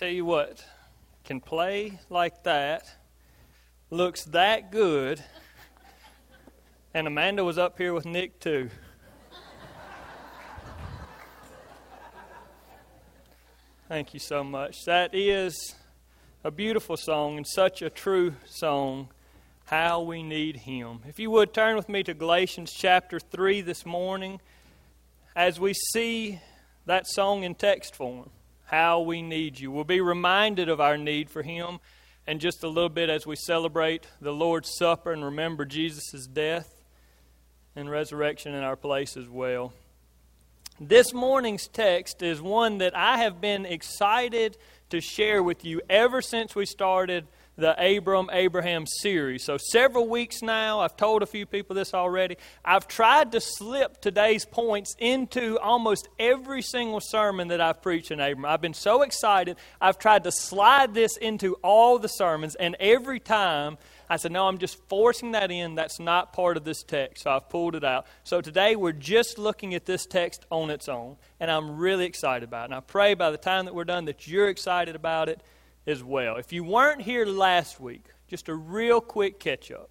Tell you what, can play like that, looks that good, and Amanda was up here with Nick too. Thank you so much. That is a beautiful song and such a true song, how we need Him. If you would, turn with me to Galatians chapter 3 this morning as we see that song in text form, how we need You. We'll be reminded of our need for Him in just a little bit as we celebrate the Lord's Supper and remember Jesus' death and resurrection in our place as well. This morning's text is one that I have been excited to share with you ever since we started the Abraham series. So several weeks now, I've told a few people this already, I've tried to slip today's points into almost every single sermon that I've preached in Abraham. I've been so excited, I've tried to slide this into all the sermons, and every time I said, no, I'm just forcing that in. That's not part of this text. So I've pulled it out. So today we're just looking at this text on its own. And I'm really excited about it. And I pray by the time that we're done that you're excited about it as well. If you weren't here last week, just a real quick catch up.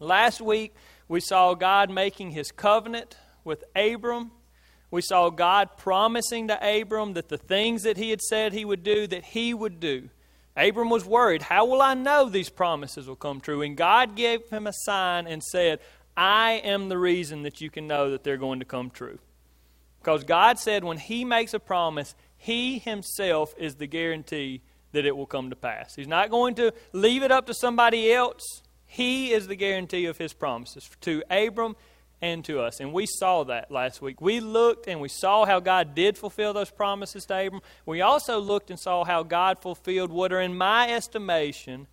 Last week we saw God making His covenant with Abram. We saw God promising to Abram that the things that He had said He would do, that He would do. Abram was worried, how will I know these promises will come true? And God gave him a sign and said, I am the reason that you can know that they're going to come true. Because God said when He makes a promise, He Himself is the guarantee that it will come to pass. He's not going to leave it up to somebody else. He is the guarantee of His promises to Abram and to us. And we saw that last week. We looked and we saw how God did fulfill those promises to Abram. We also looked and saw how God fulfilled what are, in my estimation,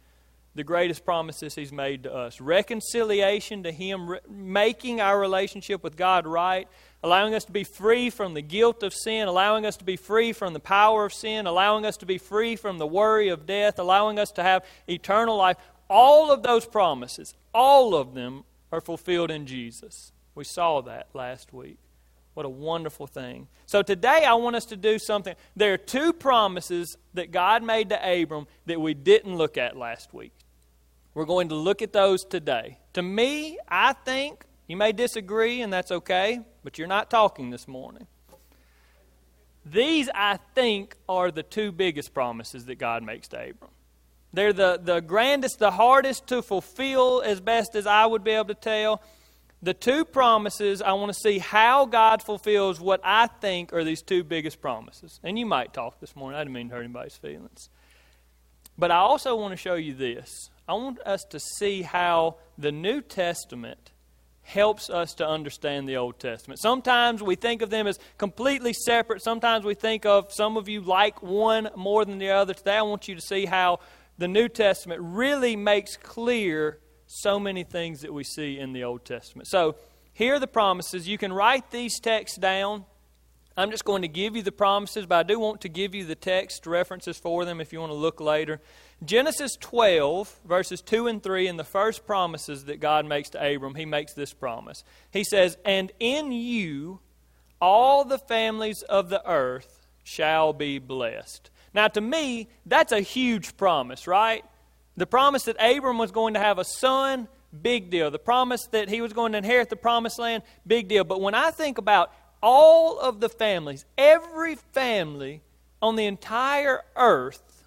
the greatest promises He's made to us. Reconciliation to Him, making our relationship with God right, allowing us to be free from the guilt of sin, allowing us to be free from the power of sin, allowing us to be free from the worry of death, allowing us to have eternal life. All of those promises, all of them are fulfilled in Jesus. We saw that last week. What a wonderful thing. So today I want us to do something. There are two promises that God made to Abram that we didn't look at last week. We're going to look at those today. To me, I think, you may disagree and that's okay, but you're not talking this morning. These, I think, are the two biggest promises that God makes to Abram. They're the grandest, the hardest to fulfill as best as I would be able to tell. The two promises, I want to see how God fulfills what I think are these two biggest promises. And you might talk this morning. I didn't mean to hurt anybody's feelings. But I also want to show you this. I want us to see how the New Testament helps us to understand the Old Testament. Sometimes we think of them as completely separate. Sometimes we think of, some of you like one more than the other. Today I want you to see how the New Testament really makes clear so many things that we see in the Old Testament. So, here are the promises. You can write these texts down. I'm just going to give you the promises, but I do want to give you the text references for them if you want to look later. Genesis 12, verses 2 and 3, in the first promises that God makes to Abram, He makes this promise. He says, "And in you all the families of the earth shall be blessed." Now, to me, that's a huge promise, right? The promise that Abram was going to have a son, big deal. The promise that he was going to inherit the promised land, big deal. But when I think about all of the families, every family on the entire earth,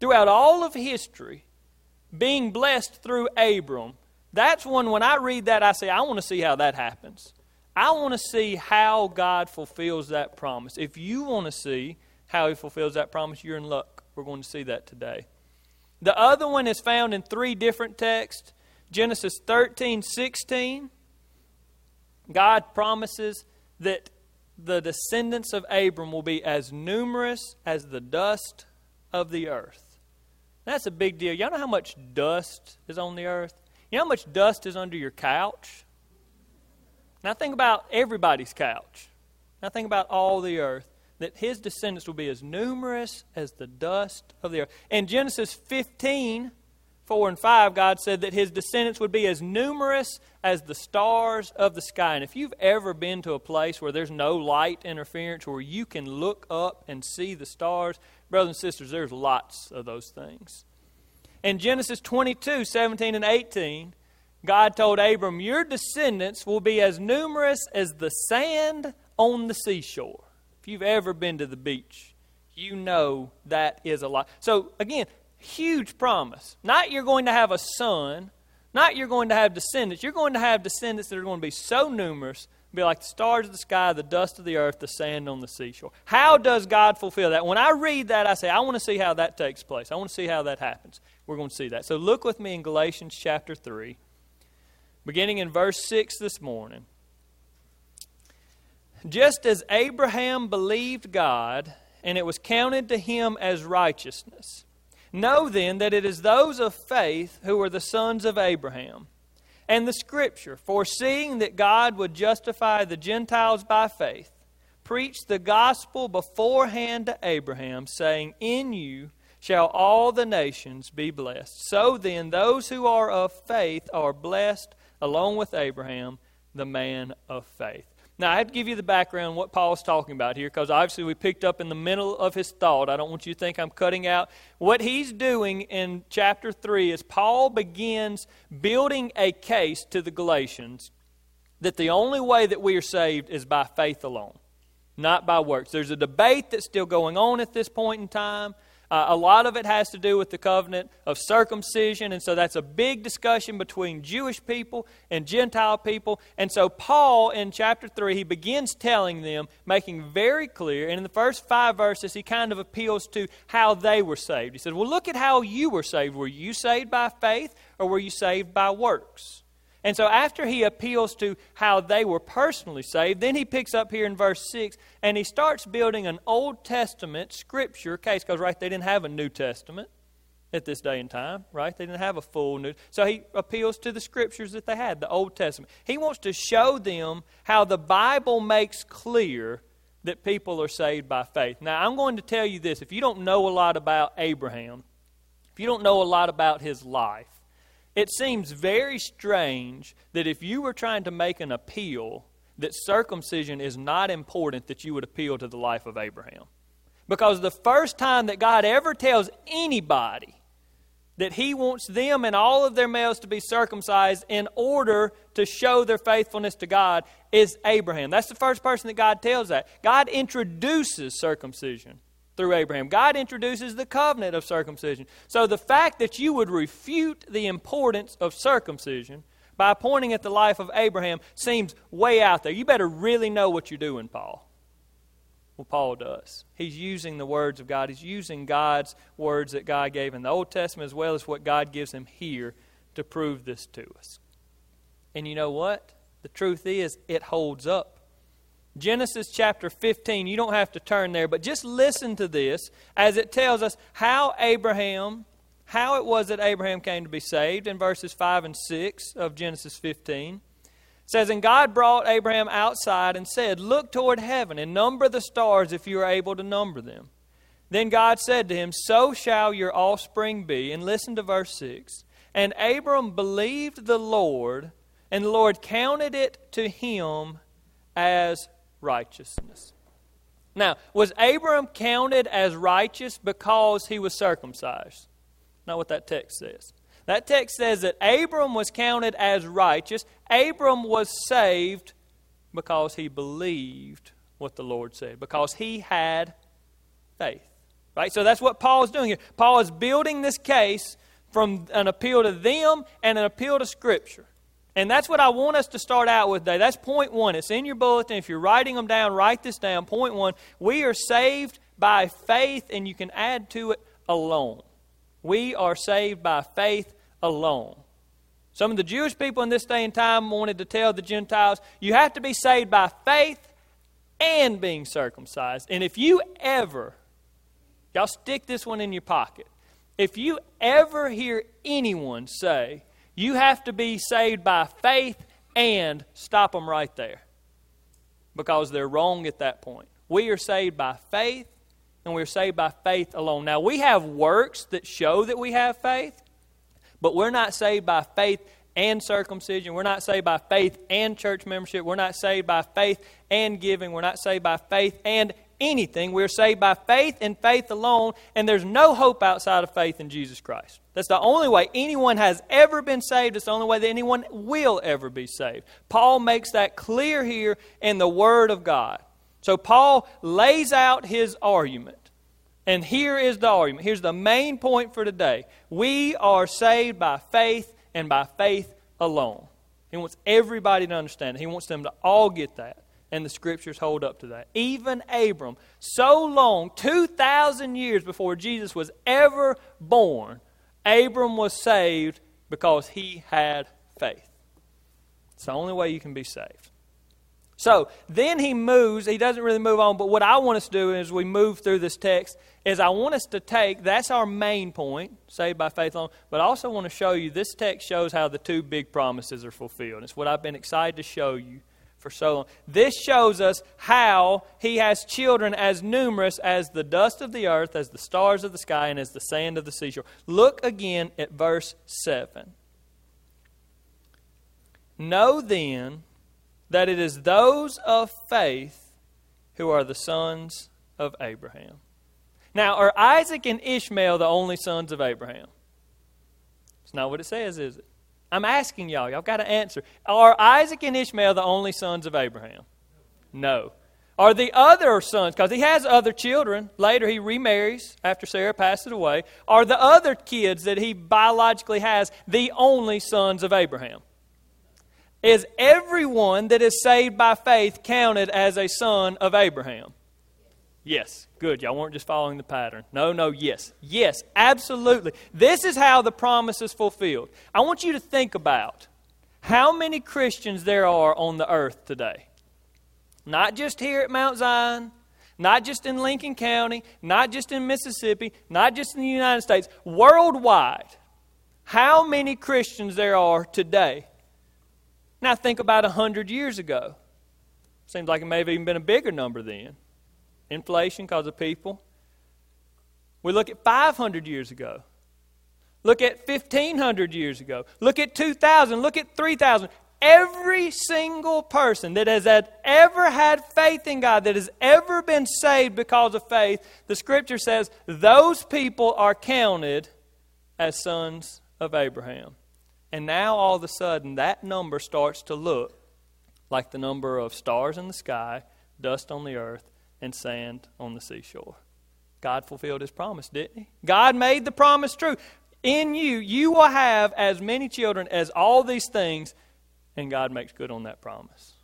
throughout all of history, being blessed through Abram, that's one, when I read that, I say, I want to see how that happens. I want to see how God fulfills that promise. If you want to see how He fulfills that promise, you're in luck. We're going to see that today. The other one is found in three different texts. Genesis 13:16. God promises that the descendants of Abram will be as numerous as the dust of the earth. That's a big deal. Y'all know how much dust is on the earth? You know how much dust is under your couch? Now think about everybody's couch. Now think about all the earth. That His descendants will be as numerous as the dust of the earth. In Genesis 15, 4 and 5, God said that his descendants would be as numerous as the stars of the sky. And if you've ever been to a place where there's no light interference, where you can look up and see the stars, brothers and sisters, there's lots of those things. In Genesis 22:17 and 18, God told Abram, your descendants will be as numerous as the sand on the seashore. If you've ever been to the beach, you know that is a lot. So again, huge promise. Not you're going to have a son. Not you're going to have descendants. You're going to have descendants that are going to be so numerous, be like the stars of the sky, the dust of the earth, the sand on the seashore. How does God fulfill that? When I read that, I say, I want to see how that takes place. I want to see how that happens. We're going to see that. So look with me in Galatians chapter 3, beginning in verse 6 this morning. Just as Abraham believed God, and it was counted to him as righteousness. Know then that it is those of faith who are the sons of Abraham. And the Scripture, foreseeing that God would justify the Gentiles by faith, preached the gospel beforehand to Abraham, saying, in you shall all the nations be blessed. So then those who are of faith are blessed along with Abraham, the man of faith. Now, I have to give you the background what Paul's talking about here, because obviously we picked up in the middle of his thought. I don't want you to think I'm cutting out. What he's doing in chapter 3 is Paul begins building a case to the Galatians that the only way that we are saved is by faith alone, not by works. There's a debate that's still going on at this point in time. A lot of it has to do with the covenant of circumcision, and so that's a big discussion between Jewish people and Gentile people. And so Paul, in chapter 3, he begins telling them, making very clear, and in the first 5 verses, he kind of appeals to how they were saved. He said, well, look at how you were saved. Were you saved by faith, or were you saved by works? And so after he appeals to how they were personally saved, then he picks up here in verse 6, and he starts building an Old Testament scripture case, because right, they didn't have a New Testament at this day and time, right? They didn't have a full New. So he appeals to the scriptures that they had, the Old Testament. He wants to show them how the Bible makes clear that people are saved by faith. Now, I'm going to tell you this. If you don't know a lot about Abraham, if you don't know a lot about his life, it seems very strange that if you were trying to make an appeal that circumcision is not important, that you would appeal to the life of Abraham. Because the first time that God ever tells anybody that he wants them and all of their males to be circumcised in order to show their faithfulness to God is Abraham. That's the first person that God tells that. God introduces circumcision through Abraham. God introduces the covenant of circumcision. So the fact that you would refute the importance of circumcision by pointing at the life of Abraham seems way out there. You better really know what you're doing, Paul. Well, Paul does. He's using the words of God. He's using God's words that God gave in the Old Testament as well as what God gives him here to prove this to us. And you know what? The truth is, it holds up. Genesis chapter 15, you don't have to turn there, but just listen to this as it tells us how it was that Abraham came to be saved in verses 5 and 6 of Genesis 15. It says, and God brought Abraham outside and said, look toward heaven and number the stars if you are able to number them. Then God said to him, so shall your offspring be. And listen to verse 6. And Abram believed the Lord, and the Lord counted it to him as righteousness. Now, was Abram counted as righteous because he was circumcised? Not what that text says. That text says that Abram was counted as righteous. Abram was saved because he believed what the Lord said, because he had faith. Right? So that's what Paul's doing here. Paul is building this case from an appeal to them and an appeal to Scripture. And that's what I want us to start out with today. That's point one. It's in your bulletin. If you're writing them down, write this down. Point one, we are saved by faith, and you can add to it alone. We are saved by faith alone. Some of the Jewish people in this day and time wanted to tell the Gentiles, you have to be saved by faith and being circumcised. And if you ever, y'all stick this one in your pocket, if you ever hear anyone say, you have to be saved by faith, and stop them right there, because they're wrong at that point. We are saved by faith, and we're saved by faith alone. Now, we have works that show that we have faith, But we're not saved by faith and circumcision. We're not saved by faith and church membership. We're not saved by faith and giving. We're not saved by faith and anything. We're saved by faith and faith alone, and there's no hope outside of faith in Jesus Christ. That's the only way anyone has ever been saved. It's the only way that anyone will ever be saved. Paul makes that clear here in the Word of God. So Paul lays out his argument. And here is the argument. Here's the main point for today. We are saved by faith and by faith alone. He wants everybody to understand it. He wants them to all get that. And the Scriptures hold up to that. Even Abram, so long, 2,000 years before Jesus was ever born, Abram was saved because he had faith. It's the only way you can be saved. So then he moves. He doesn't really move on. But what I want us to do as we move through this text is I want us to take, that's our main point, saved by faith alone. But I also want to show you, this text shows how the two big promises are fulfilled. It's what I've been excited to show you for so long. This shows us how he has children as numerous as the dust of the earth, as the stars of the sky, and as the sand of the seashore. Look again at verse 7. Know then that it is those of faith who are the sons of Abraham. Now, are Isaac and Ishmael the only sons of Abraham? It's not what it says, is it? I'm asking y'all. Y'all got to answer. Are Isaac and Ishmael the only sons of Abraham? No. Are the other sons, because he has other children. Later he remarries after Sarah passes away. Are the other kids that he biologically has the only sons of Abraham? Is everyone that is saved by faith counted as a son of Abraham? Yes. Good. Y'all weren't just following the pattern. No. Yes. Yes. Absolutely. This is how the promise is fulfilled. I want you to think about how many Christians there are on the earth today. Not just here at Mount Zion. Not just in Lincoln County. Not just in Mississippi. Not just in the United States. Worldwide. How many Christians there are today? Now think about 100 years ago. Seems like it may have even been a bigger number then. Inflation because of people. We look at 500 years ago. Look at 1,500 years ago. Look at 2,000. Look at 3,000. Every single person that has ever had faith in God, that has ever been saved because of faith, the Scripture says those people are counted as sons of Abraham. And now all of a sudden that number starts to look like the number of stars in the sky, dust on the earth, and sand on the seashore. God fulfilled His promise, didn't He? God made the promise true. In you, you will have as many children as all these things, and God makes good on that promise.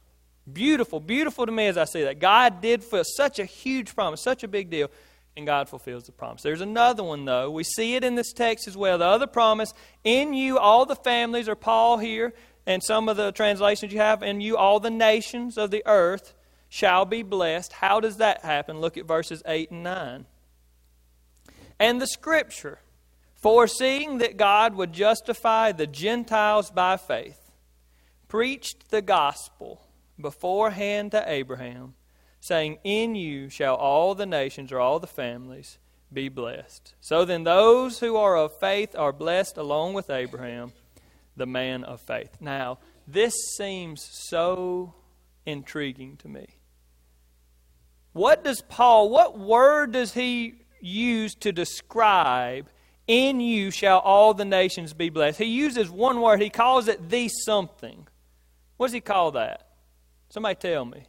Beautiful, beautiful to me as I see that. God did fulfill such a huge promise, such a big deal, and God fulfills the promise. There's another one, though. We see it in this text as well. The other promise, in you all the families, or Paul here, and some of the translations you have, in you all the nations of the earth shall be blessed. How does that happen? Look at verses 8 and 9. And the Scripture, foreseeing that God would justify the Gentiles by faith, preached the gospel beforehand to Abraham, saying, in you shall all the nations, or all the families, be blessed. So then those who are of faith are blessed along with Abraham, the man of faith. Now, this seems so intriguing to me. What does Paul, what word does he use to describe, in you shall all the nations be blessed? He uses one word. He calls it the something. What does he call that? Somebody tell me.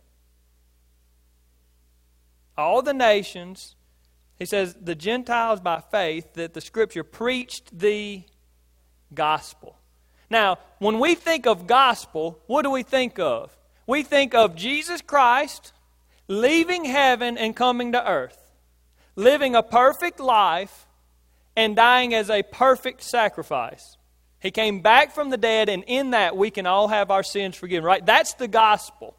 All the nations. He says the Gentiles by faith, that the Scripture preached the gospel. Now, when we think of gospel, what do we think of? We think of Jesus Christ leaving heaven and coming to earth, living a perfect life, and dying as a perfect sacrifice. He came back from the dead, and in that we can all have our sins forgiven, right? That's the gospel.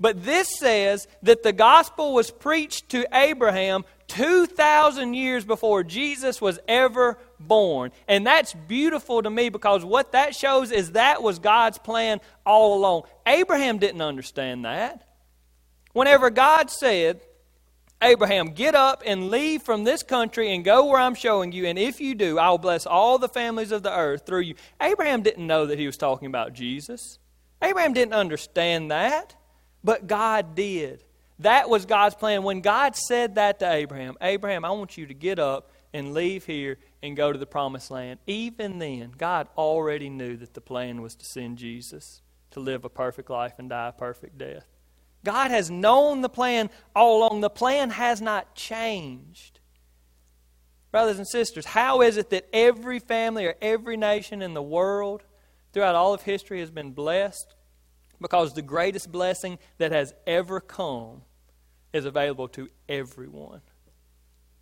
But this says that the gospel was preached to Abraham 2,000 years before Jesus was ever born. And that's beautiful to me, because what that shows is that was God's plan all along. Abraham didn't understand that. Whenever God said, Abraham, get up and leave from this country and go where I'm showing you, and if you do, I will bless all the families of the earth through you. Abraham didn't know that he was talking about Jesus. Abraham didn't understand that, but God did. That was God's plan. When God said that to Abraham, Abraham, I want you to get up and leave here and go to the promised land. Even then, God already knew that the plan was to send Jesus to live a perfect life and die a perfect death. God has known the plan all along. The plan has not changed. Brothers and sisters, how is it that every family or every nation in the world throughout all of history has been blessed? Because the greatest blessing that has ever come is available to everyone.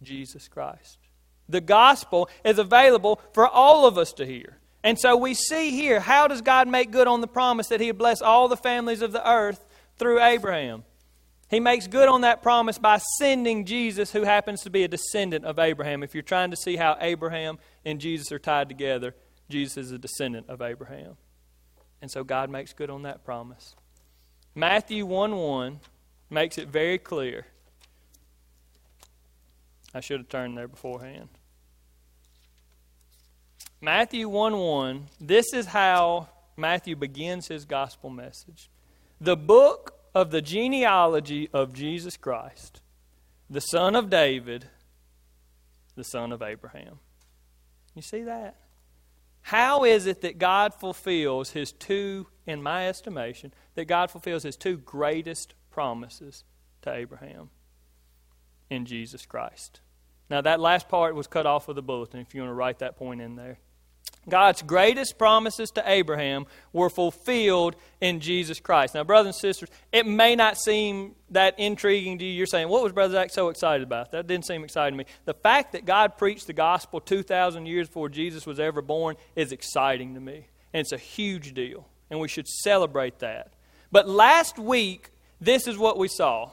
Jesus Christ. The gospel is available for all of us to hear. And so we see here, how does God make good on the promise that He would bless all the families of the earth through Abraham? He makes good on that promise by sending Jesus, who happens to be a descendant of Abraham. If you're trying to see how Abraham and Jesus are tied together, Jesus is a descendant of Abraham. And so God makes good on that promise. Matthew 1:1 makes it very clear. I should have turned there beforehand. Matthew 1:1, this is how Matthew begins his gospel message. The book of the genealogy of Jesus Christ, the son of David, the son of Abraham. You see that? How is it that God fulfills His two, in my estimation, that God fulfills His two greatest promises to Abraham in Jesus Christ? Now that last part was cut off of the bulletin if you want to write that point in there. God's greatest promises to Abraham were fulfilled in Jesus Christ. Now, brothers and sisters, it may not seem that intriguing to you. You're saying, what was Brother Zach so excited about? That didn't seem exciting to me. The fact that God preached the gospel 2,000 years before Jesus was ever born is exciting to me. And it's a huge deal, and we should celebrate that. But last week, this is what we saw.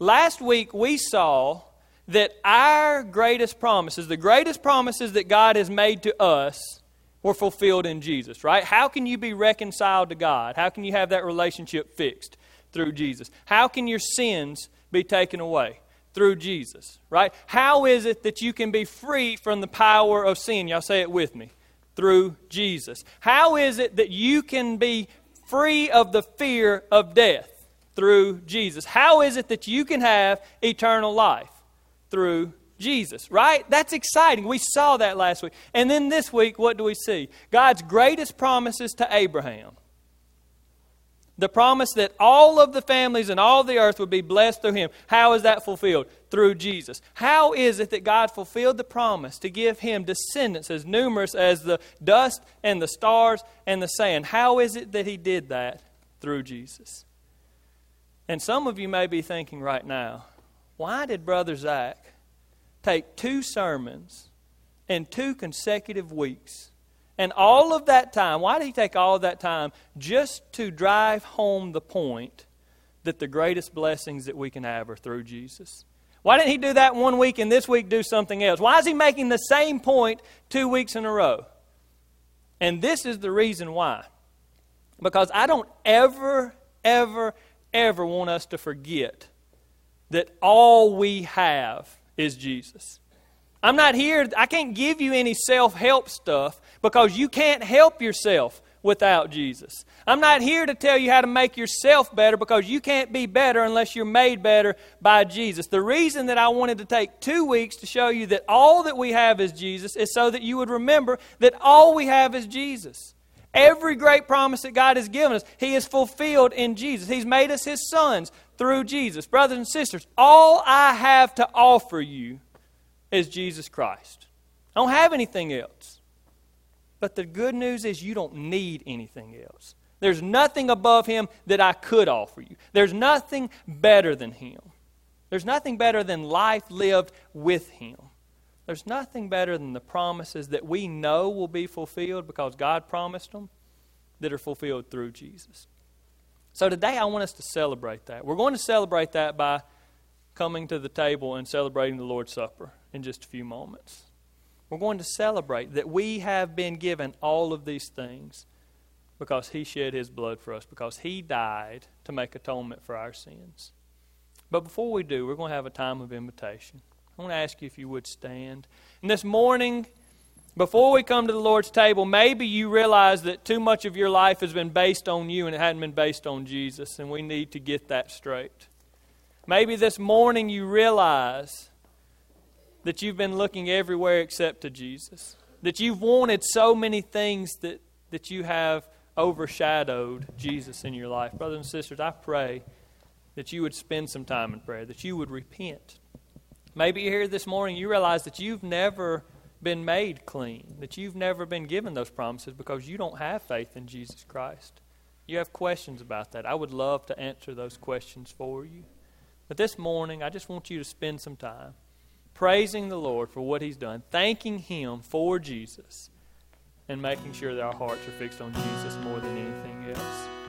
Last week, we saw that our greatest promises, the greatest promises that God has made to us, were fulfilled in Jesus, right? How can you be reconciled to God? How can you have that relationship fixed? Through Jesus. How can your sins be taken away? Through Jesus, right? How is it that you can be free from the power of sin? Y'all say it with me. Through Jesus. How is it that you can be free of the fear of death? Through Jesus. How is it that you can have eternal life? Through Jesus, right? That's exciting. We saw that last week. And then this week, what do we see? God's greatest promises to Abraham. The promise that all of the families and all the earth would be blessed through him. How is that fulfilled? Through Jesus. How is it that God fulfilled the promise to give him descendants as numerous as the dust and the stars and the sand? How is it that he did that? Through Jesus. And some of you may be thinking right now, why did Brother Zach take two sermons in two consecutive weeks? And all of that time, why did he take all of that time just to drive home the point that the greatest blessings that we can have are through Jesus? Why didn't he do that one week and this week do something else? Why is he making the same point 2 weeks in a row? And this is the reason why. Because I don't ever want us to forget that all we have is Jesus. I'm not here, I can't give you any self-help stuff because you can't help yourself without Jesus. I'm not here to tell you how to make yourself better because you can't be better unless you're made better by Jesus. The reason that I wanted to take 2 weeks to show you that all that we have is Jesus is so that you would remember that all we have is Jesus. Every great promise that God has given us, He is fulfilled in Jesus. He's made us His sons through Jesus. Brothers and sisters, all I have to offer you is Jesus Christ. I don't have anything else. But the good news is you don't need anything else. There's nothing above Him that I could offer you. There's nothing better than Him. There's nothing better than life lived with Him. There's nothing better than the promises that we know will be fulfilled because God promised them, that are fulfilled through Jesus. So today I want us to celebrate that. We're going to celebrate that by coming to the table and celebrating the Lord's Supper in just a few moments. We're going to celebrate that we have been given all of these things because He shed His blood for us, because He died to make atonement for our sins. But before we do, we're going to have a time of invitation. I want to ask you if you would stand. And this morning, before we come to the Lord's table, maybe you realize that too much of your life has been based on you and it hadn't been based on Jesus, and we need to get that straight. Maybe this morning you realize that you've been looking everywhere except to Jesus, that you've wanted so many things that you have overshadowed Jesus in your life. Brothers and sisters, I pray that you would spend some time in prayer, that you would repent. Maybe you're here this morning, you realize that you've never been made clean, that you've never been given those promises because you don't have faith in Jesus Christ. You have questions about that. I would love to answer those questions for you. But this morning, I just want you to spend some time praising the Lord for what He's done, thanking Him for Jesus, and making sure that our hearts are fixed on Jesus more than anything else.